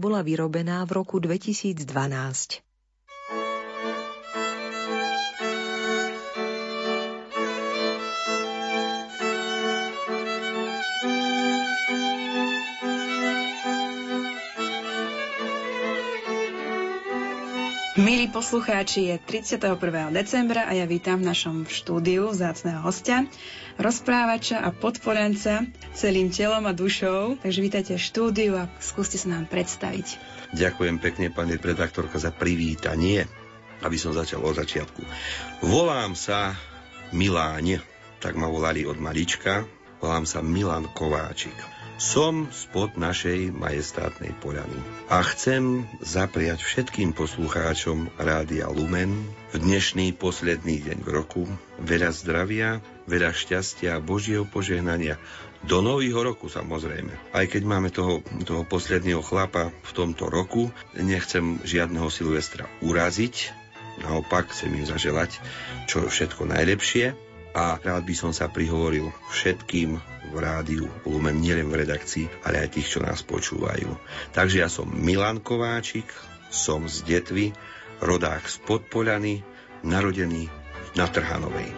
bola vyrobená v roku 2012. Milí poslucháči, je 31. decembra a ja vítam v našom štúdiu vzácneho hostia, rozprávača a podporanca celým telom a dušou. Takže vítajte v štúdiu a skúste sa nám predstaviť. Ďakujem pekne, pani redaktorka, za privítanie, aby som začal od začiatku. Volám sa Miláň, tak ma volali od malička. Volám sa Milan Kováčik. Som spod našej majestátnej Poľany a chcem zapriať všetkým poslucháčom Rádia Lumen v dnešný posledný deň v roku veľa zdravia, veľa šťastia a Božieho požehnania. Do nového roku, samozrejme. Aj keď máme toho posledného chlapa v tomto roku, nechcem žiadneho Silvestra uraziť, naopak chcem im zaželať čo všetko najlepšie. A rád by som sa prihovoril všetkým v Rádiu Lumen, nielen v redakcii, ale aj tých, čo nás počúvajú. Takže ja som Milan Kováčik, som z Detvy, rodák z Podpolany, narodený na Trhanovej.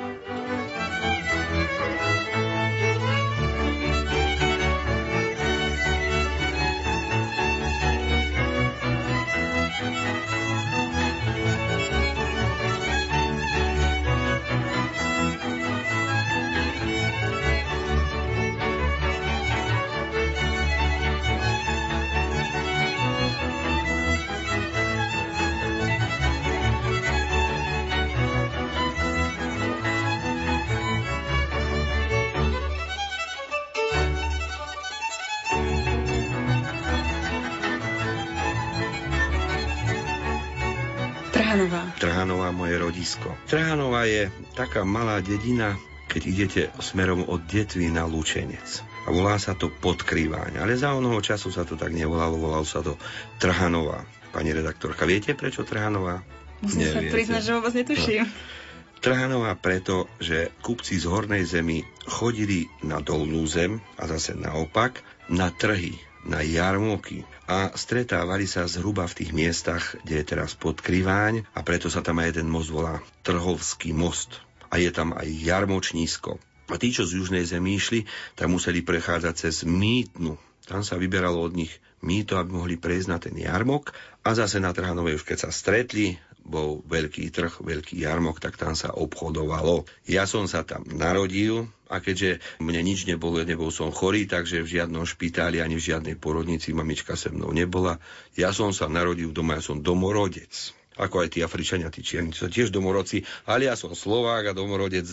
Trhanová, moje rodisko. Trhanová je taká malá dedina, keď idete smerom od Detvy na Lučenec. A volá sa to Podkryváň, ale za onoho času sa to tak nevolalo, volalo sa to Trhanová. Pani redaktorka, viete prečo Trhanová? Musím sa priznať, že vôbec netuším. No. Trhanová preto, že kupci z hornej zemi chodili na dolnú zem a zase naopak na trhy, na jarmoky a stretávali sa zhruba v tých miestach, kde je teraz Podkryváň, a preto sa tam aj ten most volá Trhovský most a je tam aj jarmočnísko. A tí, čo z južnej zemi išli, tam museli prechádzať cez mýtnu. Tam sa vyberalo od nich mýto, aby mohli prejsť na ten jarmok, a zase na Trhanovej už keď sa stretli, bol veľký trh, veľký jarmok, tak tam sa obchodovalo. Ja som sa tam narodil a keďže mne nič nebolo, nebol som chorý, takže v žiadnom špitáli ani v žiadnej porodnici mamička se mnou nebola. Ja som sa narodil doma, ja som domorodec. Ako aj tí Afričania, tí Čierni, sú tiež domorodci, ale ja som Slovák a domorodec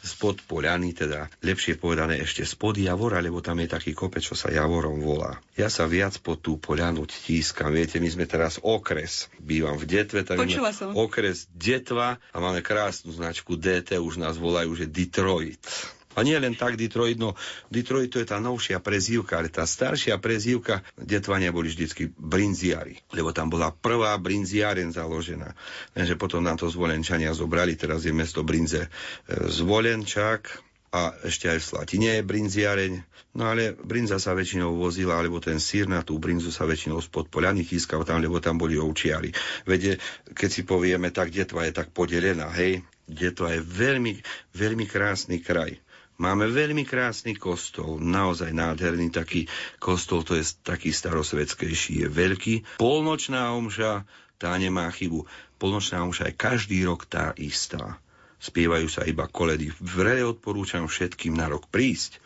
spod Poľany, teda lepšie povedané ešte spod Javora, lebo tam je taký kopec, čo sa Javorom volá. Ja sa viac po tú Poľanu tískam. Viete, my sme teraz okres, bývam v Detve, tak okres Detva a máme krásnu značku DT, už nás volajú, že Detroit. A nie len tak Detroit, no Detroit to je tá novšia prezývka, ale tá staršia prezývka Detvania boli vždycky brinziári, lebo tam bola prvá brinziáren založená. Takže potom nám to Zvolenčania zobrali, teraz je mesto Brinze Zvolenčák a ešte aj v Slatine je brinziareň. No ale brinza sa väčšinou vozila, alebo ten sír na tú brinzu sa väčšinou spod Poľany chýskal tam, lebo tam boli ovčiari. Veď keď si povieme, tak Detva je tak podelená, hej. Detva je veľmi, veľmi krásny kraj. Máme veľmi krásny kostol, naozaj nádherný taký kostol, to je taký starosvedskejší, je veľký. Polnočná omša, tá nemá chybu. Polnočná omša je každý rok tá istá. Spievajú sa iba koledy. Vrele odporúčam všetkým na rok prísť,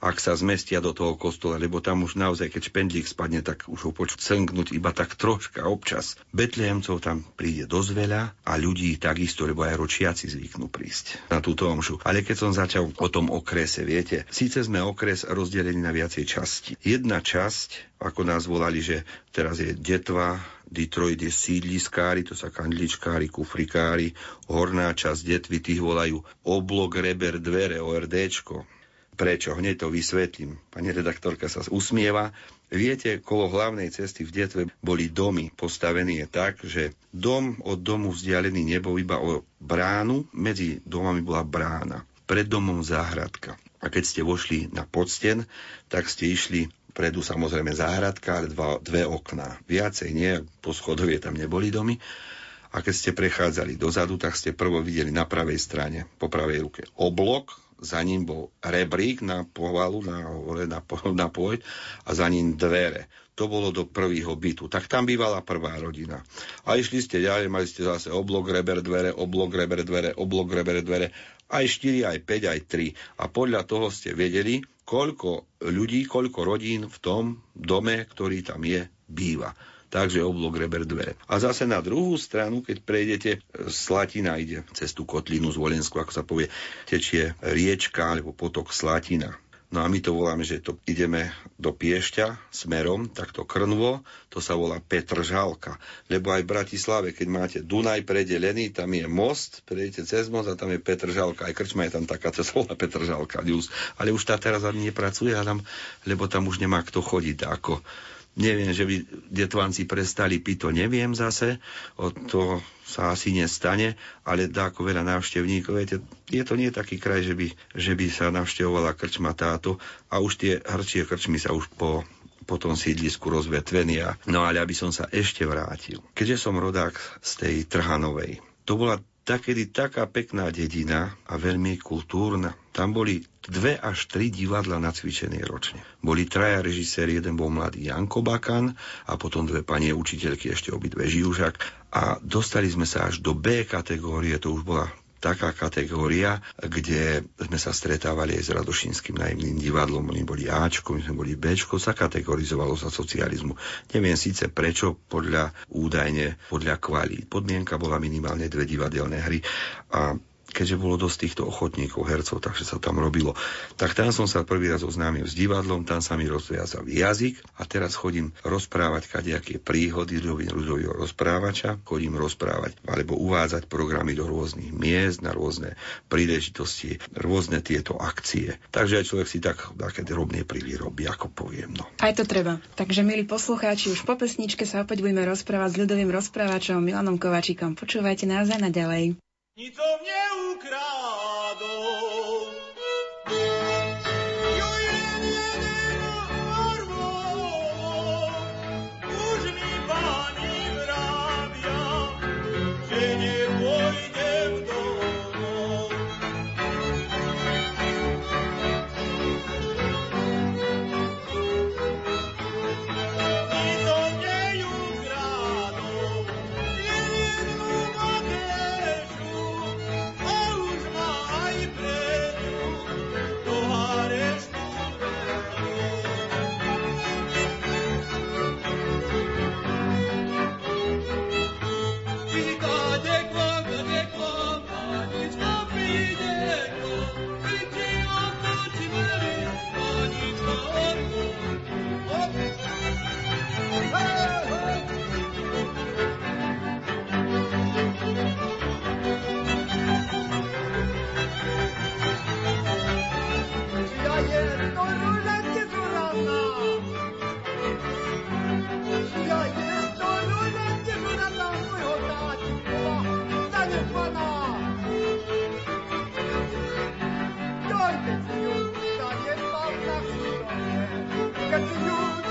ak sa zmestia do toho kostola, lebo tam už naozaj, keď špendlík spadne, tak už ho počuť cngnúť iba tak troška občas. Betlehemcov tam príde dosť veľa a ľudí takisto, lebo aj ročiaci zvyknú prísť na túto omšu. Ale keď som začal o tom okrese, viete, síce sme okres rozdelený na viacej časti. Jedna časť, ako nás volali, že teraz je Detva, Detroit je sídliskári, to sa kandličkári, kufrikári, horná časť Detvy, tých volajú oblok, reber, dvere, ORDčko. Prečo? Hneď to vysvetlím. Pani redaktorka sa usmieva. Viete, kolo hlavnej cesty v Detve boli domy. Postavený je tak, že dom od domu vzdialený nebol iba o bránu. Medzi domami bola brána. Pred domom záhradka. A keď ste vošli na podsten, tak ste išli vpredu samozrejme záhradka, dve okná. Viacej nie, po schodovie tam neboli domy. A keď ste prechádzali dozadu, tak ste prvo videli na pravej strane, po pravej ruke oblok, za ním bol rebrík na povalu, na pôjď a za ním dvere. To bolo do prvého bytu. Tak tam bývala prvá rodina. A išli ste ďalej, mali ste zase oblok, reber, dvere, oblok, reber, dvere, oblok, reber, dvere. Aj 4, aj 5, aj 3. A podľa toho ste vedeli, koľko ľudí, koľko rodín v tom dome, ktorý tam je, býva. Takže oblok, reber, dvere. A zase na druhú stranu, keď prejdete, Slatina ide cez tú kotlinu z Volensku, ako sa povie, tečie riečka alebo potok Slatina. No a my to voláme, že to ideme do Piešťa smerom, takto Krnvo, to sa volá Petržalka. Lebo aj v Bratislave, keď máte Dunaj predelený, tam je most, prejdete cez most a tam je Petržalka. Aj krčma je tam taká, to sa volá Petržalka. Ale už tá teraz ani nepracuje, lebo tam už nemá kto chodiť ako... Neviem, že by Detvanci prestali piť, to neviem zase, to sa asi nestane, ale dáko veľa návštevníkov, viete, je to nie taký kraj, že by sa navštevovala krčma táto a už tie hrčie krčmy sa už po tom sídlisku rozvetvenia. No ale aby som sa ešte vrátil, keďže som rodák z tej Trhanovej, to bola takedy taká pekná dedina a veľmi kultúrna. Tam boli 2 až 3 divadla nacvičené ročne. Boli 3 režiséri, jeden bol mladý Janko Bakan a potom 2 panie učiteľky, ešte obidve Žiužak. A dostali sme sa až do B kategórie, to už bola taká kategória, kde sme sa stretávali aj s Radošinským najmým divadlom, oni boli Ačko, my sme boli Bčko, sa kategorizovalo za socializmu. Neviem síce prečo, podľa kvalít. Podmienka bola minimálne 2 divadelné hry a keďže bolo dosť týchto ochotníkov, hercov, takže sa tam robilo. Tak tam som sa prvý raz oznámil s divadlom, tam sa mi rozviazal jazyk a teraz chodím rozprávať kadejaké príhody ľudového rozprávača, chodím rozprávať alebo uvádzať programy do rôznych miest, na rôzne príležitosti, rôzne tieto akcie. Takže aj človek si také drobné príly robí, ako poviem. No. Aj to treba. Takže milí poslucháči, už po pesničke sa opäť budeme rozprávať s ľudovým rozprávačom Milanom Kováčikom. Počúvajte nás aj naďalej. Nic o mnie ukradł. We're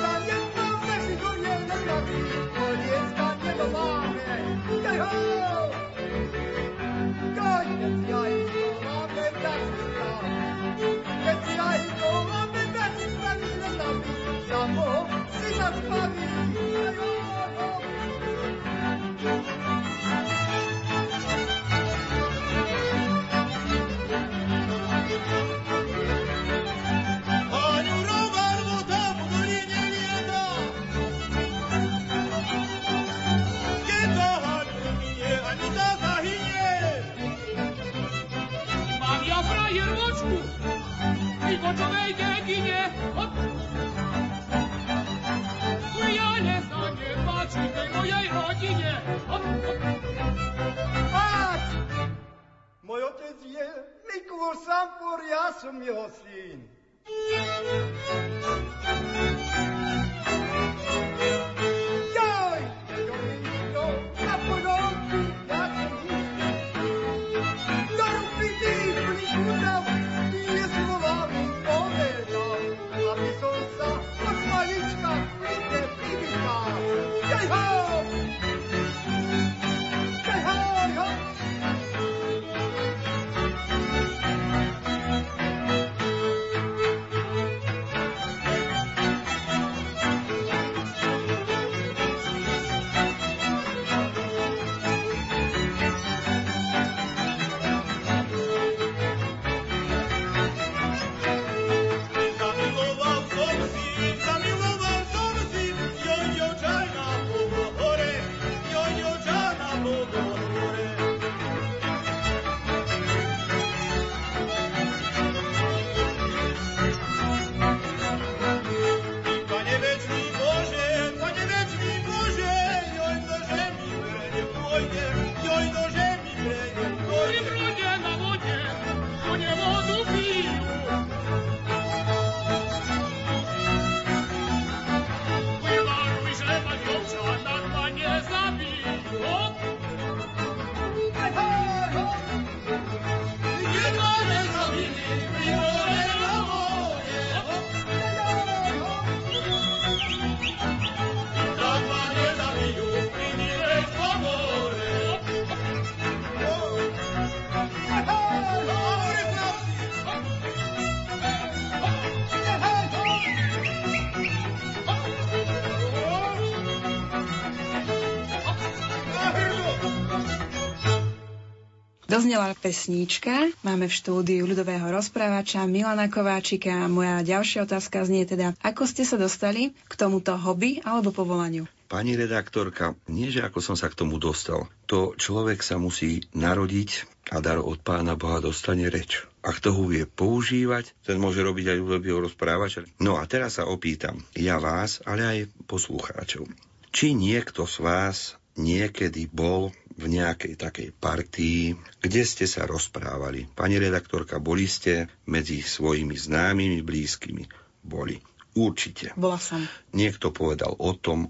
Doznela pesníčka, máme v štúdiu ľudového rozprávača Milana Kováčika a moja ďalšia otázka znie teda, ako ste sa dostali k tomuto hobby alebo povolaniu? Pani redaktorka, nie že ako som sa k tomu dostal, to človek sa musí narodiť a dar od Pána Boha dostane reč. Ak toho vie používať, ten môže robiť aj ľudového rozprávača. No a teraz sa opýtam, ja vás, ale aj poslucháčov, či niekto z vás niekedy bol v nejakej takej partii, kde ste sa rozprávali. Pani redaktorka, boli ste medzi svojimi známymi, blízkymi? Boli. Určite. Bola som. Niekto povedal o tom.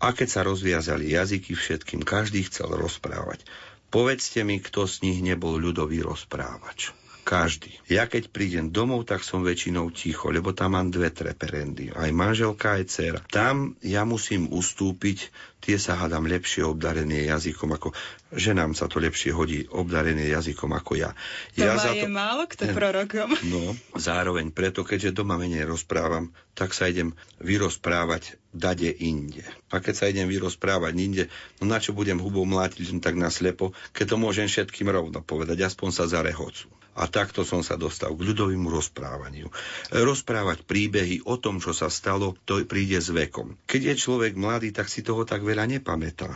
A keď sa rozviazali jazyky všetkým, každý chcel rozprávať. Povedzte mi, kto z nich nebol ľudový rozprávač. Každý. Ja keď prídem domov, tak som väčšinou ticho, lebo tam mám dve treperendy. Aj manželka, aj dcera. Tam ja musím ustúpiť, tie sa hádam lepšie obdarené jazykom ako... Ženám sa to lepšie hodí obdarené jazykom ako ja. Je málo kto prorokom. No, zároveň preto, keďže doma menej rozprávam, tak sa idem vyrozprávať dade inde. A keď sa idem vyrozprávať inde, no na čo budem hubou mlátiť tak naslepo, keď to môžem všetkým rovno povedať, aspoň sa zarehocu. A takto som sa dostal k ľudovému rozprávaniu. Rozprávať príbehy o tom, čo sa stalo, to príde s vekom. Keď je človek mladý, tak si toho tak veľa nepamätá.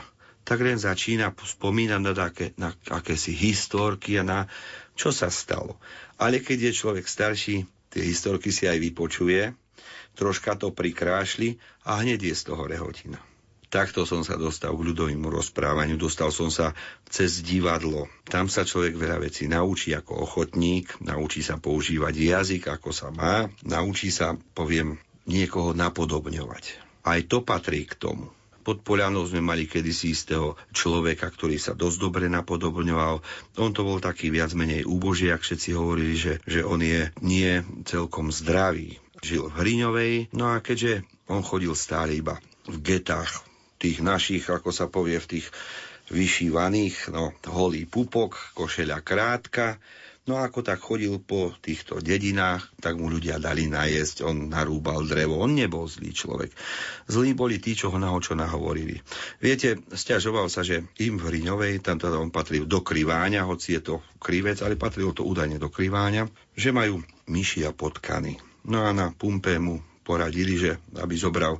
Tak len začína spomínať na akési historky a na čo sa stalo. Ale keď je človek starší, tie historky si aj vypočuje, troška to prikrášli a hneď je z toho rehotina. Takto som sa dostal k ľudovému rozprávaniu, dostal som sa cez divadlo. Tam sa človek veľa vecí naučí ako ochotník, naučí sa používať jazyk, ako sa má, naučí sa, poviem, niekoho napodobňovať. Aj to patrí k tomu. Pod Polianou sme mali kedysi istého človeka, ktorý sa dosť dobre napodobňoval. On to bol taký viac menej úbožiak, všetci hovorili, že on je nie celkom zdravý. Žil v Hriňovej, no a keďže on chodil stále iba v getách, tých našich, ako sa povie, v tých vyšívaných, no, holý pupok, košeľa krátka. No a ako tak chodil po týchto dedinách, tak mu ľudia dali najesť, on narúbal drevo, on nebol zlý človek. Zlí boli tí, čo ho nahočo nahovorili. Viete, sťažoval sa, že im v Hriňovej, tam teda on patril do Kryváňa, hoci je to Krivec, ale patril to údajne do Kryváňa, že majú myši a potkany. No a na pumpe mu poradili, že aby zobral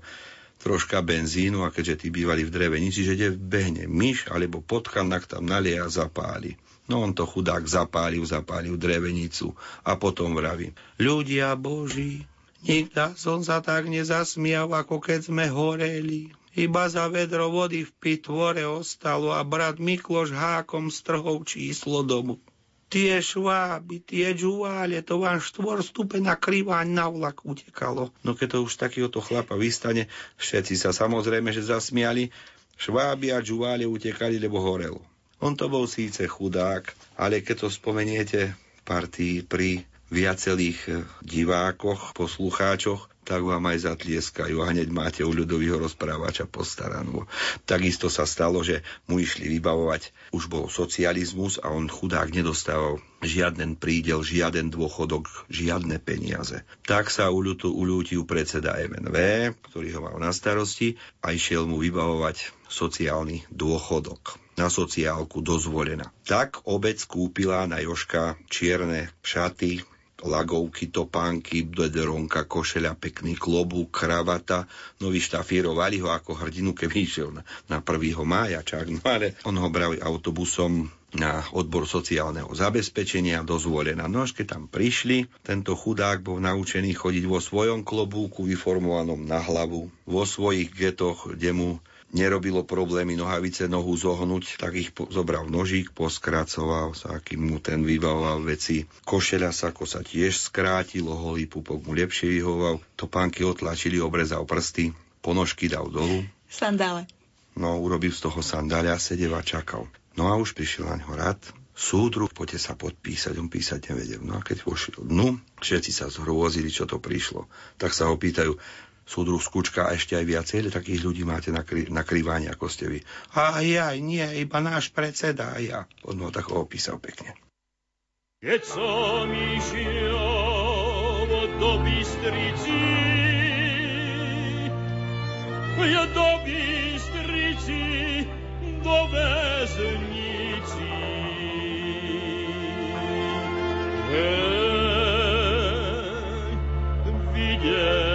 troška benzínu, a keďže tí bývali v drevenici, že ide behne myš alebo potkan, tak tam nalie a zapáli. No on to chudák zapálil drevenicu a potom vraví: ľudia Boží, nikda som sa tak nezasmial, ako keď sme horeli. Iba za vedro vody v pitvore ostalo a brat Mikloš hákom strhol číslo domu. Tie šváby, tie džuále, to vám 4-stupená Kryváň na vlak utekalo. No keď to už takéhoto chlapa vystane, všetci sa samozrejme, že zasmiali. Šváby a džuále utekali, lebo horelo. On to bol síce chudák, ale keď to spomeniete v partii pri viacerých divákoch, poslucháčoch, tak vám aj zatlieskajú a hneď máte u ľudového rozprávača postaranú. Takisto sa stalo, že mu išli vybavovať, už bol socializmus a on chudák nedostával žiaden prídel, žiaden dôchodok, žiadne peniaze. Tak sa uľútil predseda MNV, ktorý ho mal na starosti a išiel mu vybavovať sociálny dôchodok. Na sociálku dozvolená. Tak obec kúpila na Jožka čierne šaty, lagovky, topánky, bederonka, košeľa, pekný klobúk, kravata. No vyštafírovali ho ako hrdinu, keby išiel na 1. mája. No ale on ho brali autobusom na odbor sociálneho zabezpečenia, dozvolená. No až keď tam prišli, tento chudák bol naučený chodiť vo svojom klobúku, vyformovanom na hlavu, vo svojich getoch, kde mu nerobilo problémy nohavice nohu zohnúť, tak ich zobral nožík, poskracoval sa, akým mu ten vybavoval veci. Košeľa sa, ako sa tiež skrátilo, holý pupok mu lepšie vyhoval, topánky otlačili, obrezal prsty, ponožky dal dolu. Sandále. No, urobil z toho sandáľa, sedel a čakal. No a už prišiel naň ho rad. Súdruh, poďte sa podpísať, on písať nevedel. No a keď vošiel dnu, všetci sa zhrôzili, čo to prišlo. Tak sa ho pýtajú, súdruh Skúčka, a ešte aj viacej, ale takých ľudí máte na Kryváne, ako ste vy. A ja, nie, iba náš predseda, a ja. No, tak ho opísal pekne. Keď som išiel do Bystrici, do Bystrici, do väznici. Videl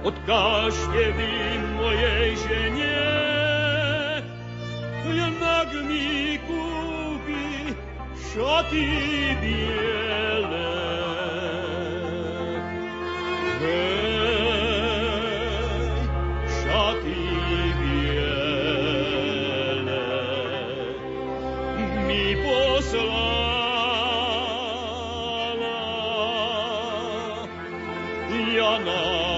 odkážte vy mojej žene, inak mi kúpi šaty biele. Hej, šaty biele mi poslala Jana.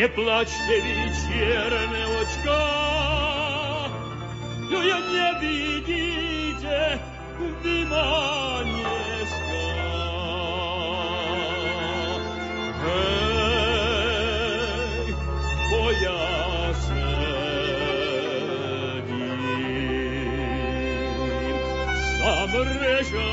Neplačte vy, čierne očka, čo je nevidíte, vy ma dneska. Hej, moja sedím, sam reža.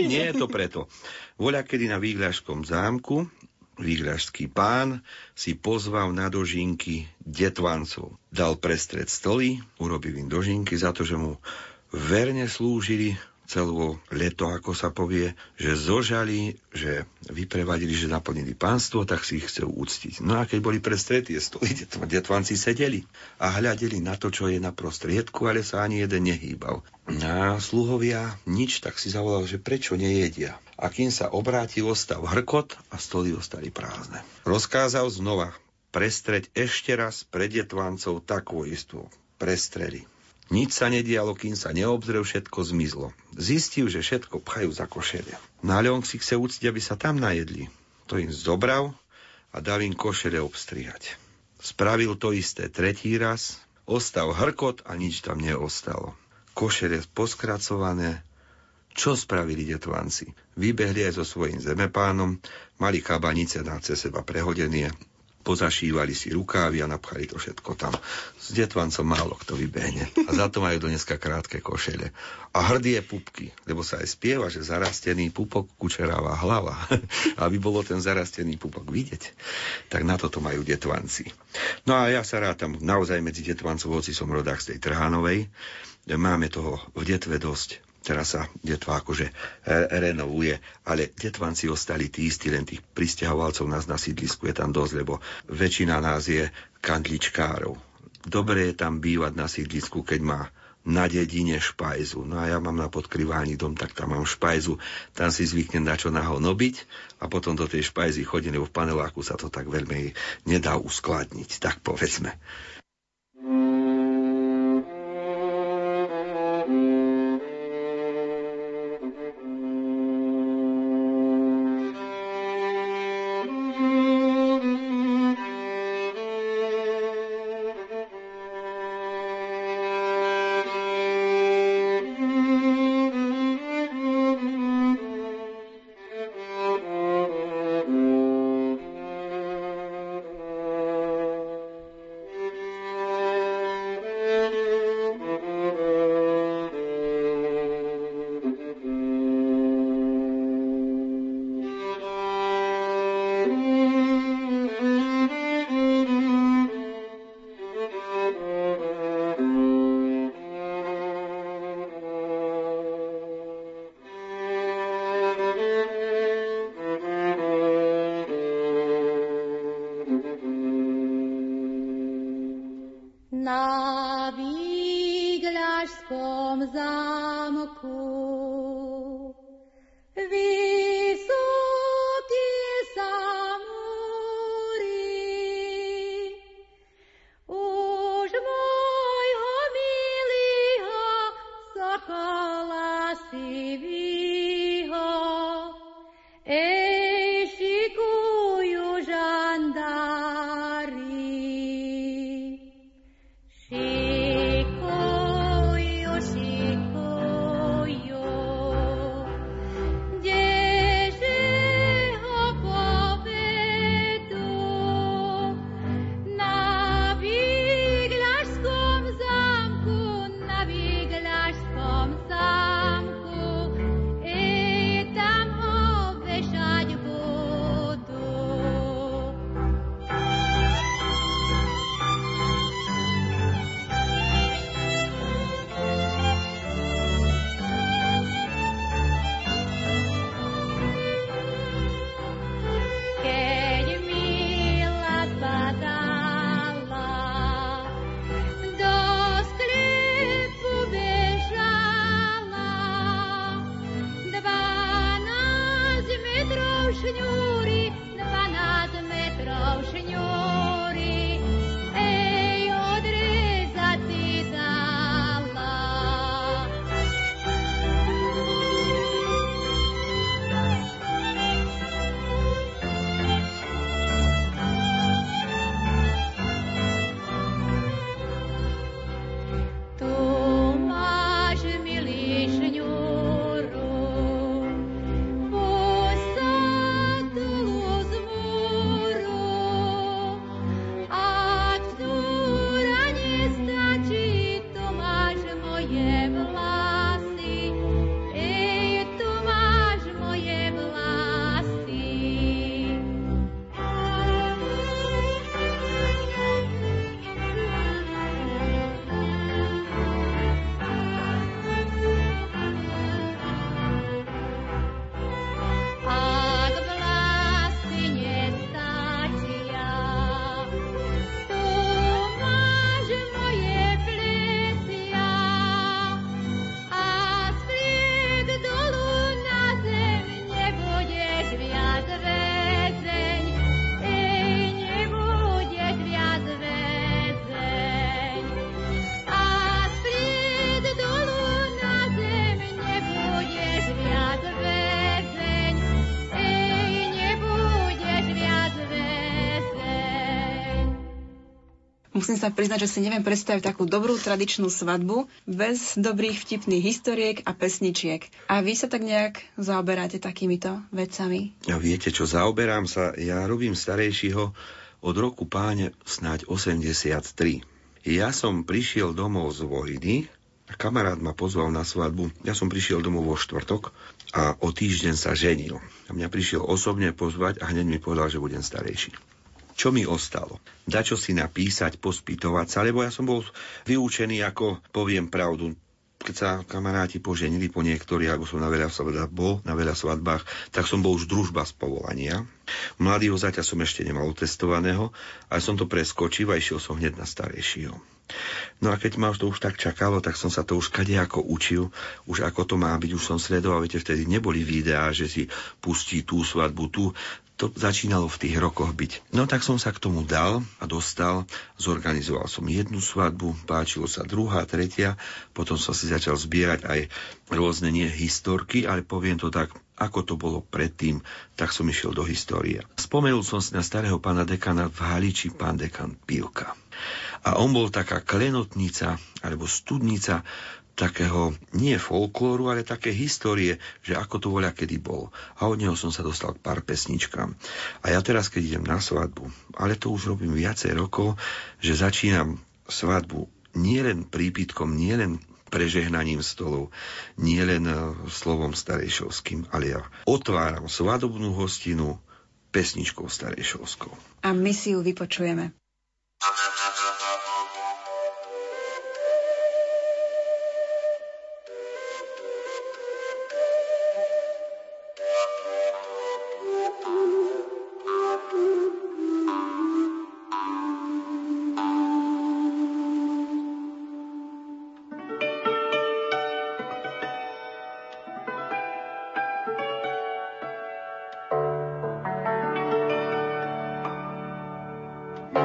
Nie je to preto. Voľakedy na Vígľašskom zámku Vígľašský pán si pozval na dožinky Detvancov. Dal prestred stoly, urobil im dožinky za to, že mu verne slúžili celú leto, ako sa povie, že zožali, že vyprevadili, že naplnili pánstvo, tak si ich chcel uctiť. No a keď boli prestretí stoly, Detvanci sedeli a hľadeli na to, čo je na prostriedku, ale sa ani jeden nehýbal. A sluhovia nič, tak si zavolal, že prečo nejedia. A kým sa obrátil, ostal hrkot a stoly ostali prázdne. Rozkázal znova prestreť ešte raz pre Detvancov takú istú. Prestreli. Nič sa nedialo, kým sa neobzrel, všetko zmizlo. Zistil, že všetko pchajú za košelia. No ale on si chce uctiť, aby sa tam najedli. To im zobral a dal im košele obstrihať. Spravil to isté tretí raz, ostal hrkot a nič tam neostalo. Košele poskracované. Čo spravili Detvanci? Vybehli aj so svojím zemepánom, mali kabanice na seba prehodenie, pozašívali si rukávy a napchali to všetko tam. S Detvancom málo kto vybehne. A za to majú dneska krátke košele. A hrdie pupky, lebo sa aj spieva, že zarastený pupok kučeráva hlava. Aby bolo ten zarastený pupok vidieť, tak na toto majú Detvanci. No a ja sa rátam naozaj medzi Detvancov, hoci som rodák z tej Trhanovej. Máme toho v Detve dosť. Teraz sa Detva akože renovuje, ale Detvanci ostali tí istí, len tých prisťahovalcov nás na sídlisku je tam dosť, lebo väčšina nás je kandličkárov. Dobre je tam bývať na sídlisku, keď má na dedine špajzu. No a ja mám na Podkryváni dom, tak tam mám špajzu. Tam si zvyknem na čo nahonobiť a potom do tej špajzy chodím, lebo v paneláku sa to tak veľmi nedá uskladniť, tak povedzme. na Vígľašskom zámku. Vysoké sa múry už môjho milého sokola sivýho. Ej, šikujú žandári, šikujú, šikujú, kdeže ho povedú, na Vígľašskom zámku, na Vígľašskom zámku. Musím sa priznať, že si neviem predstaviť takú dobrú tradičnú svadbu bez dobrých vtipných historiek a pesničiek. A vy sa tak nejak zaoberáte takýmito vecami? Ja viete čo, zaoberám sa. Ja robím starejšieho od roku páne snáď 83. Ja som prišiel domov z vojny a kamarát ma pozval na svadbu. Ja som prišiel domov vo štvrtok a o týždeň sa ženil. A mňa prišiel osobne pozvať a hneď mi povedal, že budem starejší. Čo mi ostalo? Dačo si napísať, pospytovať sa, lebo ja som bol vyučený, ako poviem pravdu. Keď sa kamaráti poženili po niektorých, ako som na veľa svadbách, tak som bol už družba z povolania. Mladého zaťa som ešte nemal otestovaného, ale som to preskočil a išiel som hneď na starejšieho. No a keď ma to už tak čakalo, tak som sa to už kadejako učil, už ako to má byť, už som sledoval, viete, vtedy neboli videá, že si pustí tú svadbu, tú. To začínalo v tých rokoch byť. No tak som sa k tomu dal a dostal. Zorganizoval som jednu svadbu, páčilo sa druhá, tretia. Potom som si začal zbierať aj rôzne nie historky, ale poviem to tak, ako to bolo predtým, tak som išiel do histórie. Spomenul som si na starého pána dekana v Haliči, pán dekan Pivka. A on bol taká klenotnica alebo studnica takého, nie folklóru, ale také histórie, že ako to voľa kedy bolo. A od neho som sa dostal k pár pesničkám. A ja teraz, keď idem na svadbu, ale to už robím viacej rokov, že začínam svadbu nielen prípitkom, nielen prežehnaním stolov, nielen slovom starejšovským, ale ja otváram svadobnú hostinu pesničkou starejšovskou. A my si ju vypočujeme.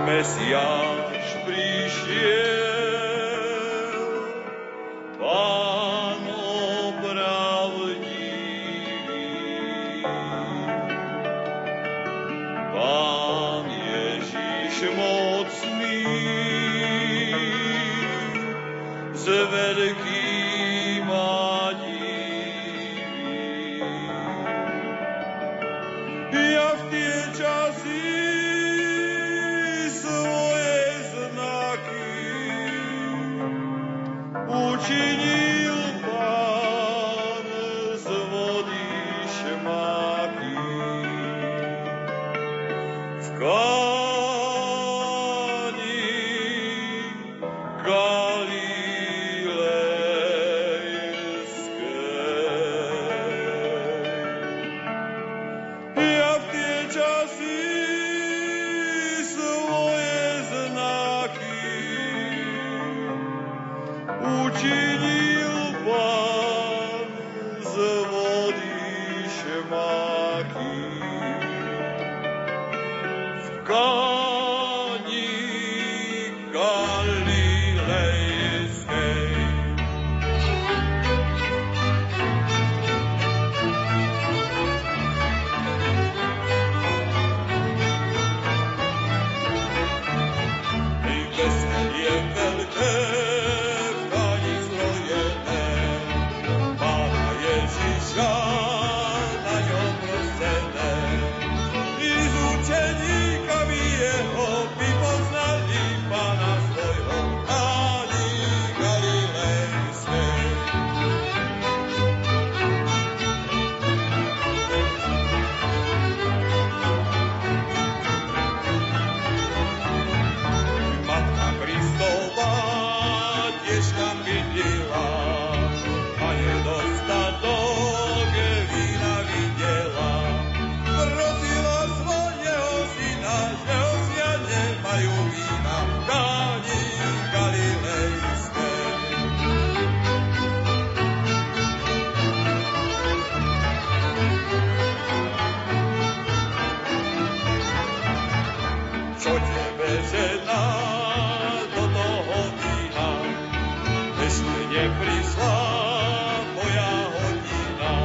Mesiáš prišiel, Pán opravdivý, Pán Ježiš mocný, s veľkým a divým. Ja v tie časy učinil Pán z vody šmáky. V Káni Galilejskej. Ja v tie časy svoje znaky učinil Pán z vody šmáky. V Káni Galilejskej. Nebes je veľké, na ňom prostené. I s učeníkami jeho by poznali Pána svojho v Káni Galilejskej. Matka Kristova tiež tam videla a nedostatok neprisla moja hodina.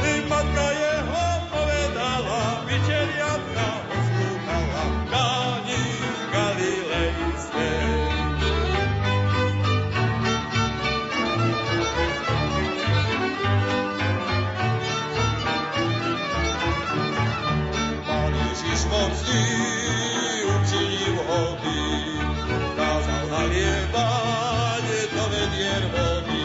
I matka jeho povedala, vyčeriatka oslúchala v Káni Galilejskej. Pán Ježiš mocný učinil hody, kázal nalievať do vedier vody.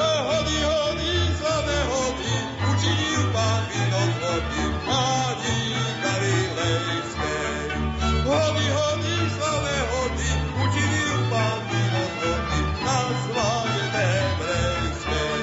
A hody, hody, slavé hody, učinil Pán víno z vody v Káni Galilejskej. Hody, hody, slavé hody, učinil Pán víno z vody na sláve hebrejskej.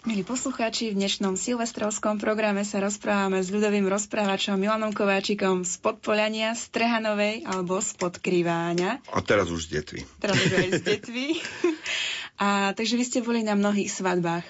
Milí poslucháči, v dnešnom silvestrovskom programe sa rozprávame s ľudovým rozprávačom Milanom Kováčikom z Podpolania, z Trhanovej alebo z Podkryváňa. A teraz už z Detvy. A takže vy ste boli na mnohých svadbách.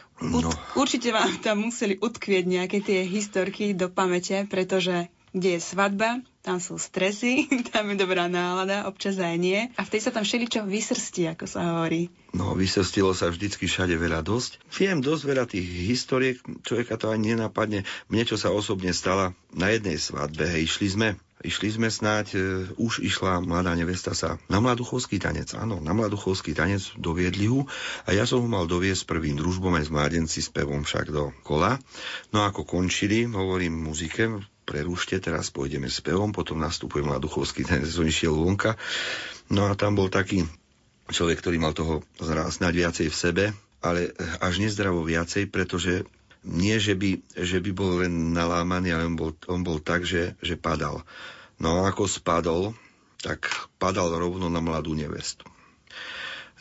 Určite vám tam museli utkvieť nejaké tie historky do pamäte, pretože kde je svadba, tam sú stresy, tam je dobrá nálada, občas aj nie. A vtedy sa tam všeličo vysrstí, ako sa hovorí. No, vysrstilo sa vždycky všade veľa dosť. Viem dosť veľa tých historiek, človeka to ani nenapadne. Mne, čo sa osobne stala na jednej svadbe, išli sme snáď, už išla mladá nevesta sa na mladuchovský tanec. Áno, na mladuchovský tanec doviedli ho a ja som ho mal doviesť prvým družbom aj s mládenci s pevom však do kola. No ako končili, hovorím muzike, prerušte, teraz pôjdeme s pevom, potom nastupuje mladuchovský tanec, on išiel vonka. No a tam bol taký človek, ktorý mal toho snáď viacej v sebe, ale až nezdravo viacej, pretože nie, že by bol len nalámaný, ale on bol tak, že padal. No a ako spadol, tak padal rovno na mladú nevestu.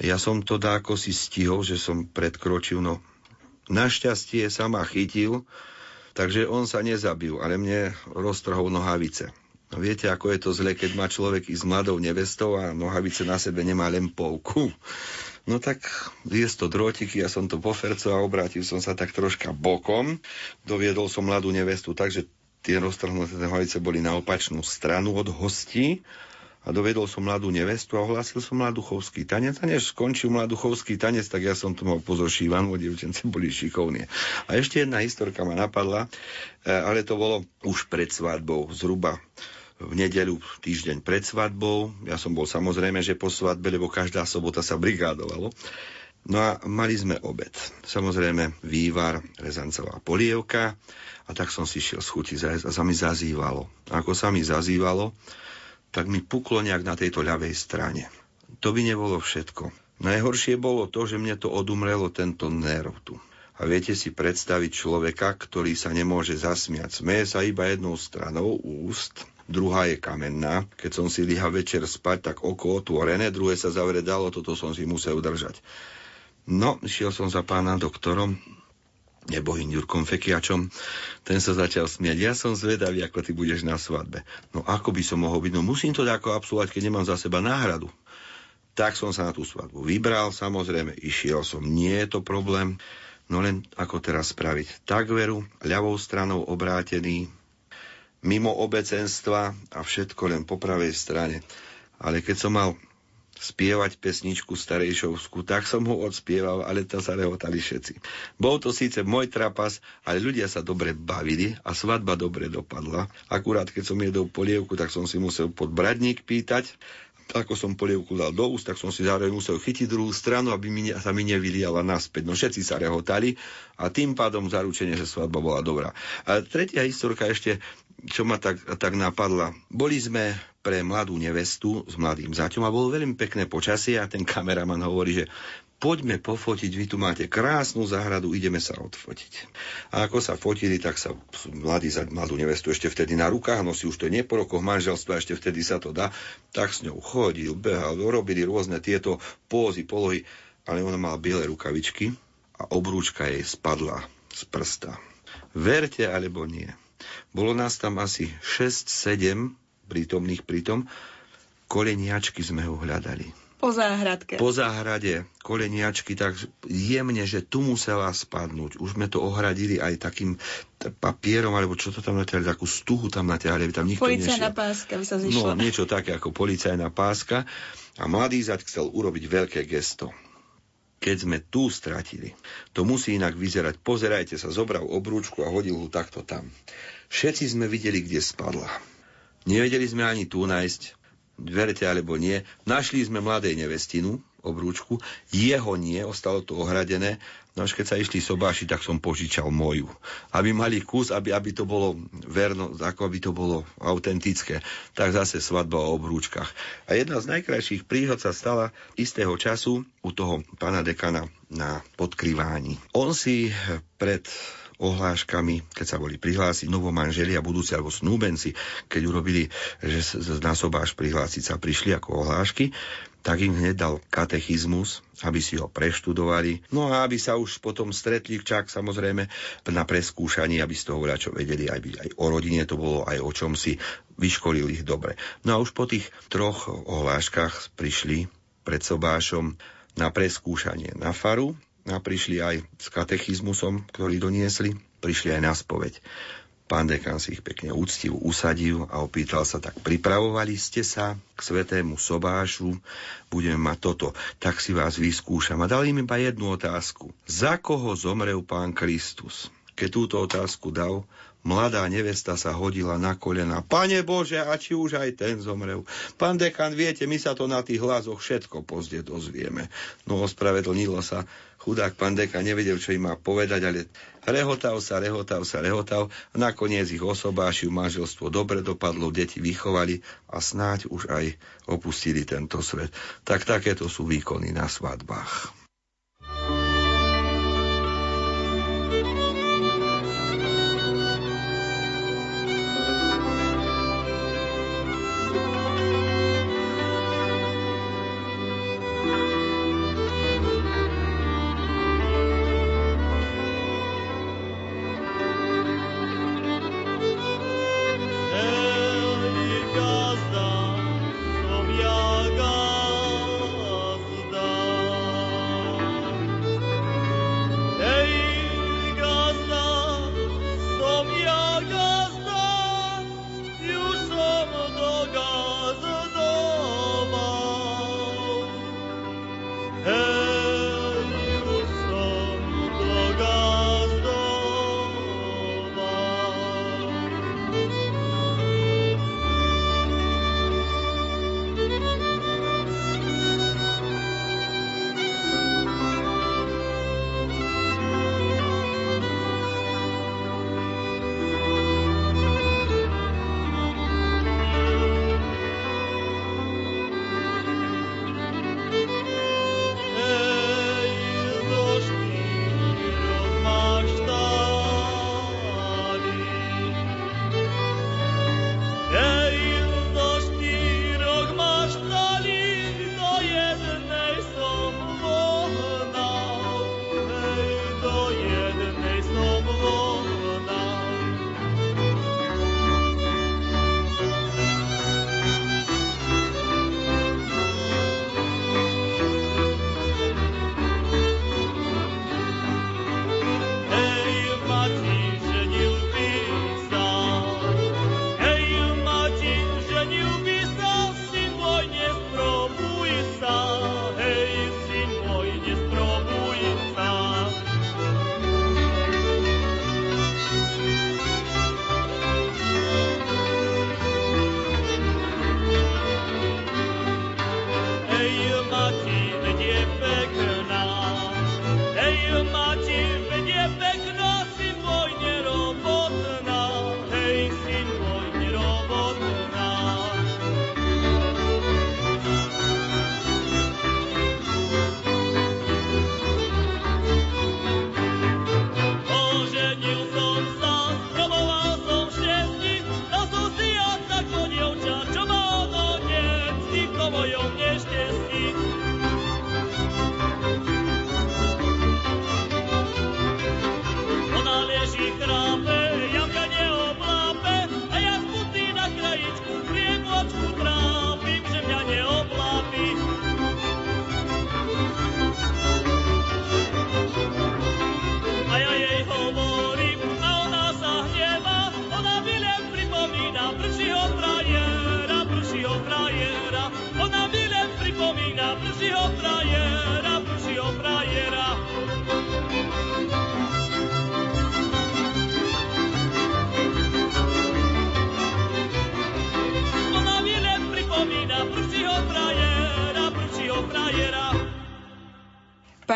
Ja som to dáko si stihol, že som predkročil, no našťastie sa ma chytil, Takže on sa nezabil, ale mne roztrhol nohavice. Viete, ako je to zle, keď má človek ísť s mladou nevestou a nohavice na sebe nemá len polku. No tak je to drôtiky, ja som to pofercoval a obrátil som sa tak troška bokom. Doviedol som mladú nevestu, takže tie roztrhnuté nohavice boli na opačnú stranu od hostí. A dovedol som mladú nevestu a ohlásil som mladuchovský tanec. A než skončil mladuchovský tanec, tak ja som tu mal pozošívanú, dievčence boli šikovné. A ešte jedna historka ma napadla, ale to bolo už pred svadbou, zhruba v nedeľu, týždeň pred svadbou. Ja som bol samozrejme, že po svadbe, lebo každá sobota sa brigádovalo. No a mali sme obed. Samozrejme vývar, rezancová polievka. A tak som si šiel schutiť a sa mi zazývalo. A ako sa mi zazývalo, tak mi puklo nejak na tejto ľavej strane. To by nebolo všetko. Najhoršie bolo to, že mne to odumrelo tento nerv tu. A viete si predstaviť človeka, ktorý sa nemôže zasmiať. Smeje sa iba jednou stranou úst, druhá je kamenná. Keď som si lihal večer spať, tak oko otvorené, druhé sa zavredalo, toto som si musel držať. No, šiel som za pána doktorom, nebo Indurkom Fekiačom, ten sa začal smieť. Ja som zvedavý, ako ty budeš na svadbe. No ako by som mohol byť? No musím to ako absolvovať, keď nemám za seba náhradu. Tak som sa na tú svadbu vybral, samozrejme, išiel som. Nie je to problém, no len ako teraz spraviť. Tak veru, ľavou stranou obrátený, mimo obecenstva a všetko len po pravej strane. Ale keď som mal spievať pesničku starejšovskú, tak som ho odspieval, ale to sa rehotali všetci. Bol to síce môj trapas, ale ľudia sa dobre bavili a svadba dobre dopadla. Akurát keď som jedol polievku, tak som si musel pod bradník pýtať. Ako som polievku dal do úst, tak som si zároveň musel chytiť druhú stranu, aby sa mi nevyliala naspäť. No všetci sa rehotali a tým pádom zaručenie, že svadba bola dobrá. A tretia historka ešte, čo ma tak napadla. Boli sme pre mladú nevestu s mladým zaťom a bolo veľmi pekné počasie a ten kameraman hovorí, že poďme pofotiť, vy tu máte krásnu záhradu, ideme sa odfotiť. A ako sa fotili, tak sa mladý za mladú nevestu ešte vtedy na rukách nosí, už to je nie po rokoch manželstva, ešte vtedy sa to dá, tak s ňou chodil, behal, robili rôzne tieto pózy, polohy, ale ona mala biele rukavičky a obrúčka jej spadla z prsta. Verte alebo nie. Bolo nás tam asi 6-7 prítomných pritom, koleniačky sme ho hľadali. Po záhradke. Po záhrade, koleniačky, tak jemne, že tu musela spadnúť. Už sme to ohradili aj takým papierom, alebo čo to tam natiahli, takú stuhu tam natiahli, aby tam nikto nešiel. Policajná páska by sa zišla. No, niečo také ako policajná páska. A mladý zať chcel urobiť veľké gesto. Keď sme tu stratili, to musí inak vyzerať. Pozerajte sa, zobral obrúčku a hodil ho takto tam. Všetci sme videli, kde spadla. Nevedeli sme ani tu nájsť. Verte alebo nie, našli sme mladej nevestinu, obrúčku, jeho nie, ostalo to ohradené, no až keď sa išli sobáši, tak som požičal moju. Aby mali kus, aby to bolo verno, ako aby to bolo autentické. Tak zase svadba o obrúčkach. A jedna z najkrajších príhod sa stala istého času u toho pána dekana na Podkryváni. On si pred ohláškami, keď sa boli prihlásiť novomanželia, budúci alebo snúbenci, keď urobili, že na sobáš prihlásiť sa prišli ako ohlášky, tak im hneď dal katechizmus, aby si ho preštudovali, no a aby sa už potom stretli, čak samozrejme na preskúšaní, aby z toho čo vedeli, aj o rodine to bolo, aj o čom si vyškolili ich dobre. No a už po tých 3 ohláškach prišli pred sobášom na preskúšanie na faru, a prišli aj s katechizmusom, ktorý doniesli, prišli aj na spoveď. Pán dekan si ich pekne úctiv, usadil a opýtal sa, tak pripravovali ste sa k svetému sobášu, budeme mať toto, tak si vás vyskúšam. A dali im iba jednu otázku. Za koho zomrel Pán Kristus? Keď túto otázku dal, mladá nevesta sa hodila na kolena. Pane Bože, a či už aj ten zomrel? Pán dekan, viete, my sa to na tých hlasoch všetko pozde dozvieme. No ospravedlnilo sa. Chudák pán dekan nevedel, čo im má povedať, ale rehotal sa. A nakoniec ich osobášil, manželstvo dobre dopadlo, deti vychovali a snáď už aj opustili tento svet. Tak takéto sú výkony na svadbách.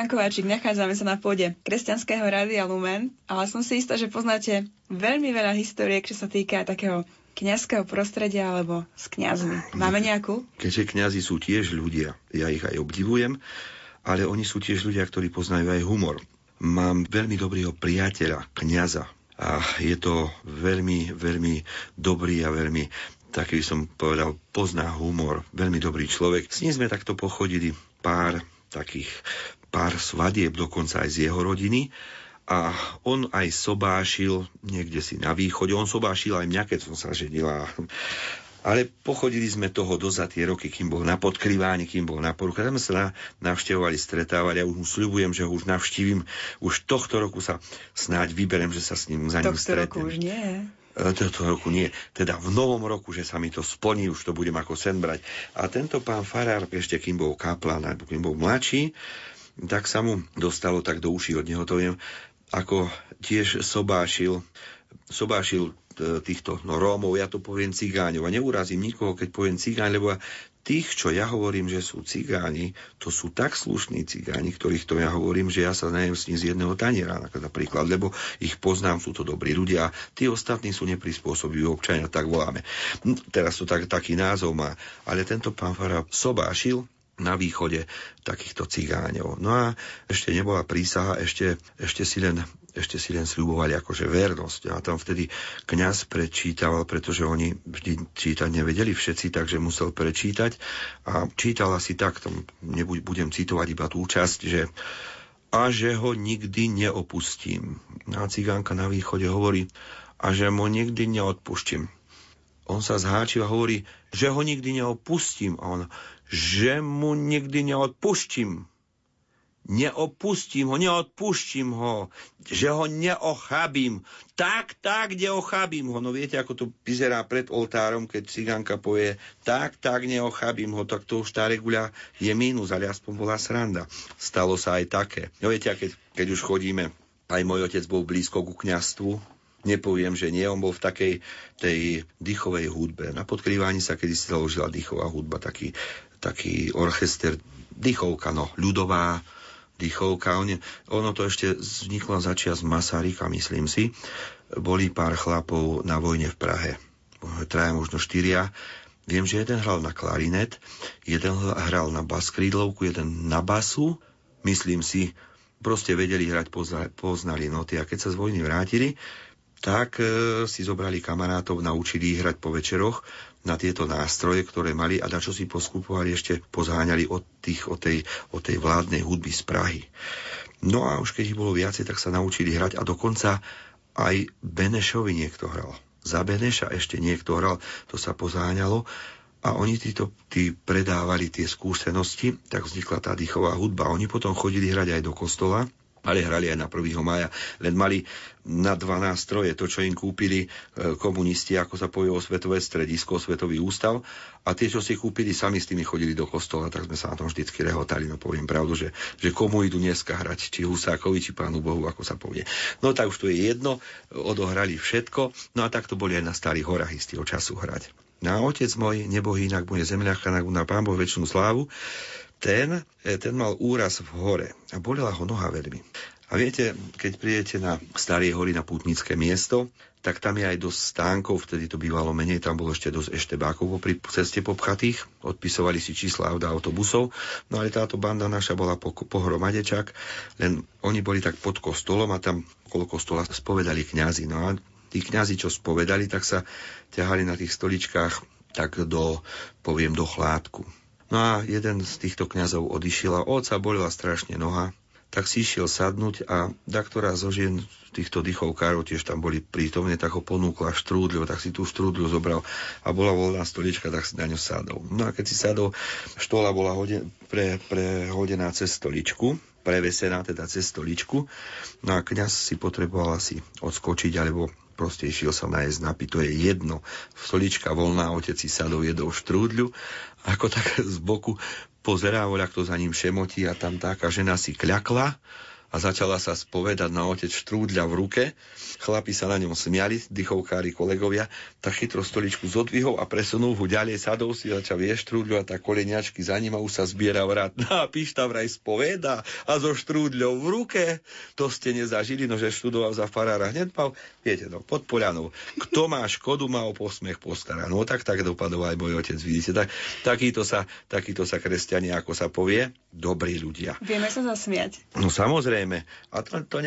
Milan Kováčik, nachádzame sa na pôde kresťanského Rádia Lumen, ale som si istá, že poznáte veľmi veľa historiek, čo sa týka takého kňazského prostredia alebo s kňazmi. Máme nejakú? Keďže kňazi sú tiež ľudia, ja ich aj obdivujem, ale oni sú tiež ľudia, ktorí poznajú aj humor. Mám veľmi dobrého priateľa, kňaza, a je to veľmi, veľmi dobrý a veľmi, taký som povedal, pozná humor, veľmi dobrý človek. S ním sme takto pochodili pár svadieb, dokonca aj z jeho rodiny, a on aj sobášil niekde si na východe, on sobášil aj mňa, keď som sa ženila. Ale pochodili sme toho doza tie roky, kým bol na Podkryváni, kým bol na Poruchách. Tam sa navštevovali, stretávali. Ja už mu sľubujem, že ho už navštívim. Už tohto roku sa snáď vyberem, že sa s ním za ním stretnem. Tohto roku už nie. Tohto roku nie. Teda v novom roku, že sa mi to splní, už to budem ako sen brať. A tento pán farár, ešte kým bol kaplan, alebo kým bol mladší, tak sa mu dostalo tak do uší od neho, to viem, ako tiež sobášil týchto Rómov, ja to poviem cigáňov a neurazím nikoho, keď poviem cigáň, lebo tých, čo ja hovorím, že sú cigáni, to sú tak slušní cigáni, ktorých to ja hovorím, že ja sa najem s nimi z jedného taniera napríklad, lebo ich poznám, sú to dobrí ľudia, tí ostatní sú neprispôsobiví občania, tak voláme. Teraz to taký názov má, ale tento pán farár sobášil na východe takýchto cigáňov. No a ešte nebola prísaha, ešte si len sľubovali akože vernosť. A tam vtedy kňaz prečítaval, pretože oni vždy čítať nevedeli všetci, takže musel prečítať. A čítal asi tak, tam budem citovať iba tú časť, že a že ho nikdy neopustím. A cigánka na východe hovorí, a že mu nikdy neodpustím. On sa zháčil a hovorí, že ho nikdy neopustím. A on, že mu nikdy neodpustím. Neopustím ho, neodpustím ho, že ho neochabím. Tak, neochabím ho. No viete, ako to vyzerá pred oltárom, keď cigánka povie, tak, neochabím ho. Tak to už tá regula je mínus, ale aspoň bola sranda. Stalo sa aj také. No viete, keď už chodíme, aj môj otec bol blízko ku kňastvu. Nepoviem, že nie, on bol v takej tej dýchovej hudbe. Na Podkryváni sa kedysi založila dýchová hudba, taký orchester, dýchovka, no, ľudová dýchovka. Ono to ešte vzniklo začias Masaryka, myslím si. Boli pár chlapov na vojne v Prahe. 3, možno 4. Viem, že jeden hral na klarinet, jeden hral na baskrídlovku, jeden na basu. Myslím si, proste vedeli hrať, poznali noty. A keď sa z vojny vrátili, tak si zobrali kamarátov, naučili hrať po večeroch na tieto nástroje, ktoré mali, a dačo si poskupovali, ešte pozháňali od tej vládnej hudby z Prahy. No a už keď ich bolo viacej, tak sa naučili hrať a dokonca aj Benešovi niekto hral. Za Beneša ešte niekto hral, to sa pozháňalo a oni tí predávali tie skúsenosti, tak vznikla tá dýchová hudba. Oni potom chodili hrať aj do kostola, ale hrali aj na 1. mája, len mali na 2 nástroje, to, čo im kúpili komunisti, ako sa povie, osvetové stredisko, osvetový ústav, a tie, čo si kúpili, sami s tými chodili do kostola, tak sme sa na tom vždycky rehotali, no poviem pravdu, že komu idú dneska hrať, či Husákovi, či Pánu Bohu, ako sa povie. No tak už to je jedno, odohrali všetko, no a tak to boli aj na Starých horách istého času hrať. No a otec môj, nebohý, inak moje zemľaka, na Pán Boh večnú slávu, ten mal úraz v hore a bolela ho noha veľmi. A viete, keď prídete na Staré hory, na pútnické miesto, tak tam je aj dosť stánkov, vtedy to bývalo menej, tam bolo ešte dosť eštebákov pri ceste popchatých, odpisovali si čísla od autobusov, no ale táto banda naša bola pohromade čak, len oni boli tak pod kostolom a tam okolo kostola spovedali kňazi. No a tí kňazi, čo spovedali, tak sa ťahali na tých stoličkách tak do chládku. No a jeden z týchto kňazov odišiel a otca bolela strašne noha, tak si išiel sadnúť a daktorá zo žien týchto dýchovkárov, tiež tam boli prítomne, tak ho ponúkla štrúdľu, tak si tú štrúdľu zobral a bola voľná stolička, tak si na ňu sadol. No a keď si sadol, štola bola prehodená cez stoličku, prevesená teda cez stoličku, no a kňaz si potreboval asi odskočiť, alebo proste išiel sa nájsť napiť, to je jedno. Stolička voľná, otec si sadol, jedol štrúdľu, ako tak z boku pozerá, voľak to za ním šemotí a tam taká žena si kľakla a a začala sa spovedať na otec štrúdľa v ruke. Chlapi sa na ňom smiali, dychovkári kolegovia, tak chytro stoličku zodvihol a presunul ho ďalej sadol si, začal je štrúdľu a tá koleniačky za ním a už sa zbieral rád. No, Pišta vraj spoveda a so štrúdľou v ruke. To ste nezažili, nože študoval za farára hneď mal, viete, no, pod Poľanou. Kto má škodu, má o posmech postará. No tak dopadol aj môj otec, vidíte. Takíto sa kresťania, ako sa povie, dobrí ľudia. Vieme sa zasmiať. No samozrejme. A to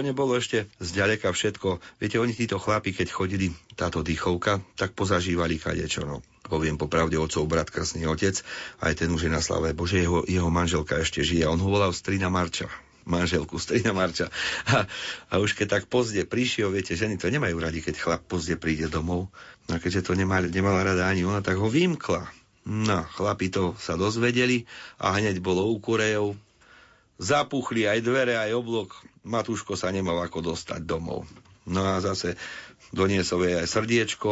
nebolo ešte zďaleka všetko. Viete, oni títo chlapi, keď chodili táto dýchovka, tak pozažívali kadečo, no. Poviem popravde, otcov brat, krstný otec, aj ten už je na slave Bože, jeho manželka ešte žije. On ho volal Strina Marča. Manželku Strina Marča. A už keď tak pozde prišiel, viete, ženy to nemajú radi, keď chlap pozde príde domov. A keďže to nemala rada ani ona, tak ho vymkla. No, chlapi to sa dozvedeli a hneď bolo u kurejov. Zapuchli aj dvere, aj oblok. Matúško sa nemal ako dostať domov. No a zase doniesol jej aj srdiečko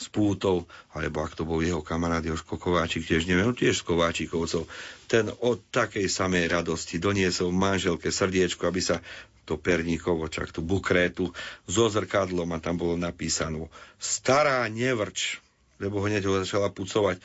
s pútou, alebo ak to bol jeho kamarát Jožko Kováčik, tiež neviem, tiež z Kováčikovcov. Ten od takej samej radosti doniesol manželke srdiečko, aby sa to perníkovo, čak tú bukrétu, so zrkadlom a tam bolo napísané Stará nevrč, lebo hneď ho začala pucovať.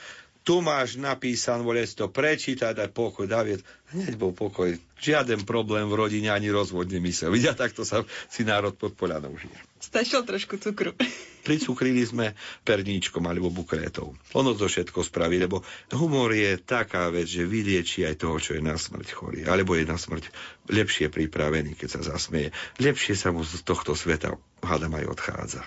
Tu máš napísan, volec to prečítať, daj pokoj, David. Hneď bol pokoj. Žiaden problém v rodine, ani rozvod nemyslel. Vidia, takto sa si národ pod Poľanou žije. Stačilo trošku cukru. Pricukrili sme perníčkom alebo bukrétou. Ono to všetko spraví, lebo humor je taká vec, že vylieči aj toho, čo je na smrť chorý. Alebo je na smrť lepšie pripravený, keď sa zasmeje. Lepšie sa mu z tohto sveta, hádam, aj odchádza.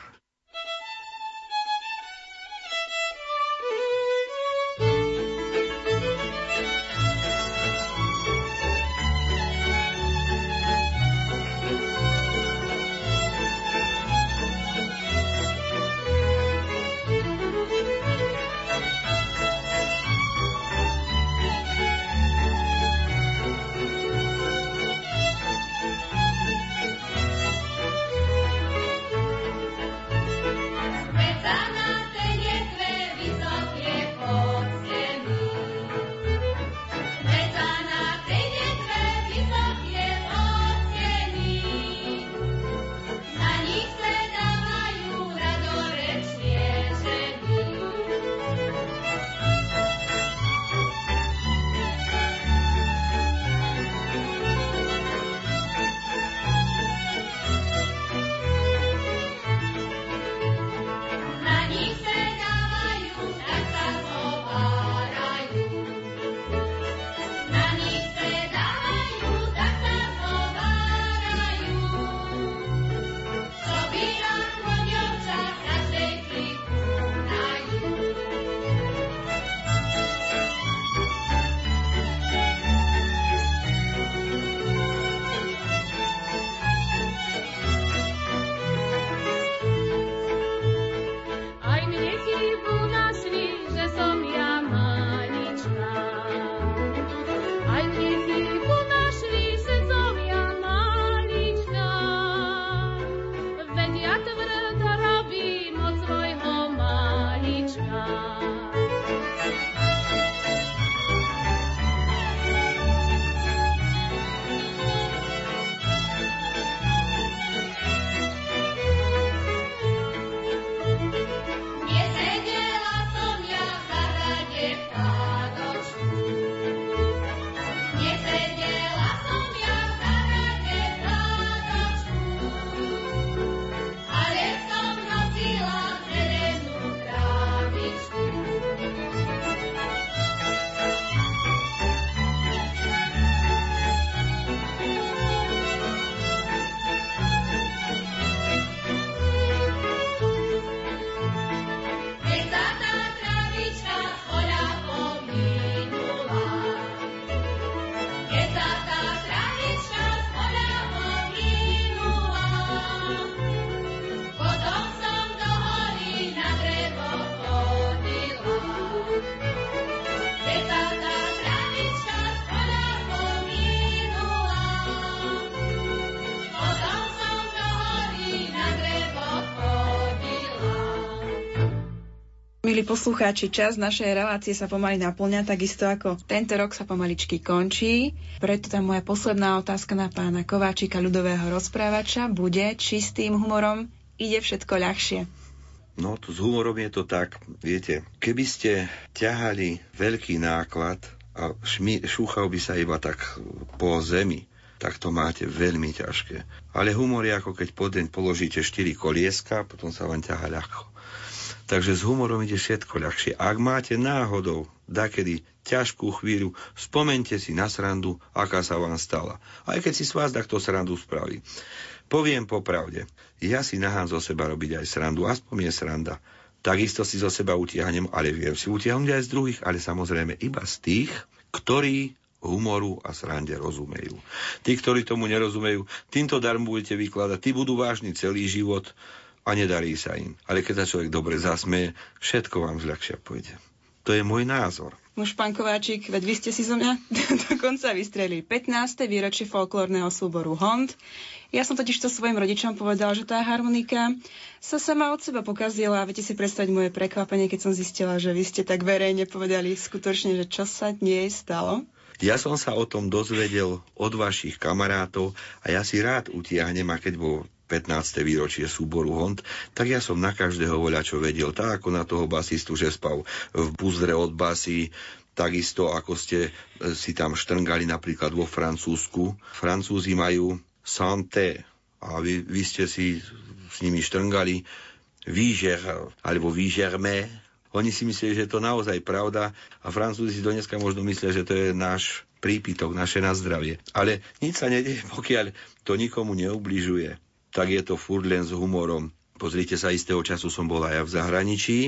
Milí poslucháči, čas našej relácie sa pomaly naplňa, takisto ako tento rok sa pomaličky končí. Preto tá moja posledná otázka na pána Kováčika, ľudového rozprávača, bude, či s tým humorom ide všetko ľahšie. No, to s humorom je to tak, viete, keby ste ťahali veľký náklad a šúchal by sa iba tak po zemi, tak to máte veľmi ťažké. Ale humor je ako keď pod deň položíte 4 kolieska, potom sa vám ťahá ľahko. Takže s humorom ide všetko ľahšie. Ak máte náhodou dakedy ťažkú chvíľu, spomente si na srandu, aká sa vám stala. Aj keď si s vás takto srandu spraví. Poviem popravde, ja si nahám zo seba robiť aj srandu, aspoň je sranda. Takisto si zo seba utiahnem, ale viem si utiahnuť aj z druhých, ale samozrejme iba z tých, ktorí humoru a srande rozumejú. Tí, ktorí tomu nerozumejú, týmto darm budete vykladať, tí budú vážni celý život, a nedarí sa im. Ale keď sa človek dobre zasmeje, všetko vám zľahšia pôjde. To je môj názor. Nuž, pán Kováčik, veď vy ste si zo mňa dokonca vystrelili. 15. výročie folklórneho súboru HOND. Ja som totiž to svojim rodičom povedal, že tá harmonika sa sama od seba pokazila. Viete si predstaviť moje prekvapenie, keď som zistila, že vy ste tak verejne povedali skutočne, že čo sa dnes stalo? Ja som sa o tom dozvedel od vašich kamarátov a ja si rád utiahnem, a keď bol 15. výročie súboru HOND, tak ja som na každého voľačo vedel, tak ako na toho basistu, že spal v buzdre od basy, takisto ako ste si tam štrngali napríklad vo Francúzsku. Francúzi majú santé a vy ste si s nimi štrngali výžer alebo výžermé. Oni si mysleli, že to naozaj pravda a Francúzi si do dneska možno myslia, že to je náš prípitok, naše nazdravie. Ale nič sa nedie, pokiaľ to nikomu neubližuje. Tak je to furt len s humorom. Pozrite sa, istého času som bol aj ja v zahraničí,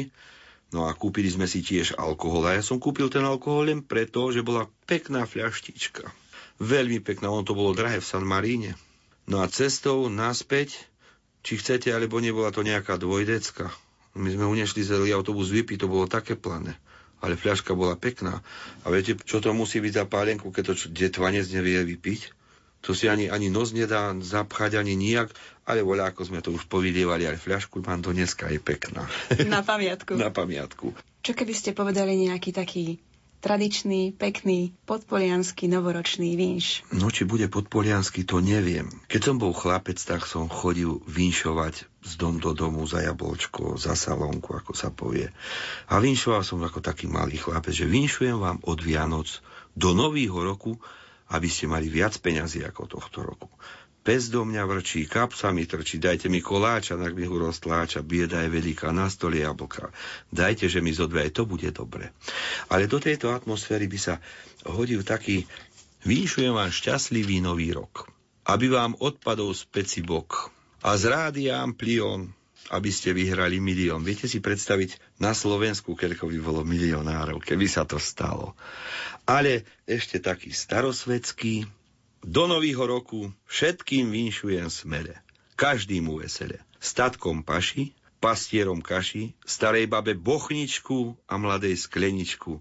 no a kúpili sme si tiež alkohol. A ja som kúpil ten alkohol len preto, že bola pekná fľaštička. Veľmi pekná, ono to bolo drahé v San Maríne. No a cestou naspäť, či chcete, alebo nebola to nejaká dvojdecka. My sme unešli celý autobus vypiť, to bolo také plané. Ale fľaška bola pekná. A viete, čo to musí byť za pálenku, keď to detvanec nevie vypiť? To si ani nos nedá zapchať, ani nijak, ale voľa, ako sme to už povydievali, ale fľašku mám do dneska, je pekná. Na pamiatku. Na pamiatku. Čo keby ste povedali nejaký taký tradičný, pekný, podpoliansky, novoročný vinš? No, či bude podpoliansky, to neviem. Keď som bol chlapec, tak som chodil vinšovať z dom do domu, za jablčko, za salónku, ako sa povie. A vinšoval som ako taký malý chlapec, že vinšujem vám od Vianoc do Nového roku, aby ste mali viac peňazí ako tohto roku. Pes do mňa vrčí, kapsa mi trčí, dajte mi koláča, na mi ho roztláča, bieda je veľká, na stole jablka. Dajte, že mi zodve, to bude dobre. Ale do tejto atmosféry by sa hodil taký, vinšujem vám šťastlivý nový rok, aby vám odpadol z peci bok a z rádia Amplión, aby ste vyhrali milión. Viete si predstaviť na Slovensku, keľko by bolo milionárov, keby sa to stalo. Ale ešte taký starosvedský. Do nového roku všetkým vinšujem smele. Každému vesele. Statkom paši, pastierom kaši, starej babe bochničku a mladej skleničku.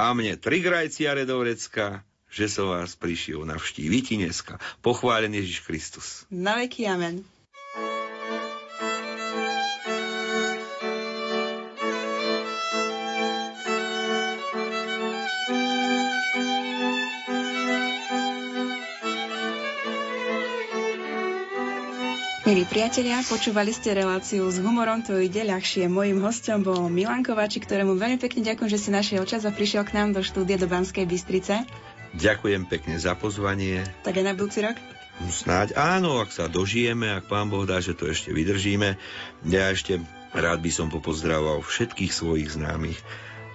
A mne tri grajciare do vrecka, že som vás prišiel navštíviť dneska. Pochválen Ježiš Kristus. Na veky amen. Milí priatelia, počúvali ste reláciu S humorom to ide ľahšie. Mojím hostom bol Milan Kováčik, ktorému veľmi pekne ďakujem, že si našiel čas a prišiel k nám do štúdia do Banskej Bystrice. Ďakujem pekne za pozvanie. Tak aj na budúci rok? Snáď áno, ak sa dožijeme, ak Pán Boh dá, že to ešte vydržíme. Ja ešte rád by som popozdravoval všetkých svojich známych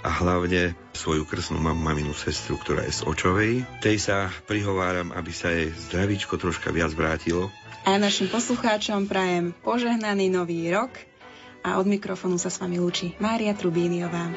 a hlavne svoju krstnú mamu, maminu sestru, ktorá je z Očovej. Tej sa prihováram, aby sa jej zdravíčko troška viac vrátilo. A našim poslucháčom prajem požehnaný nový rok a od mikrofónu sa s vami lúči Mária Trubíniová.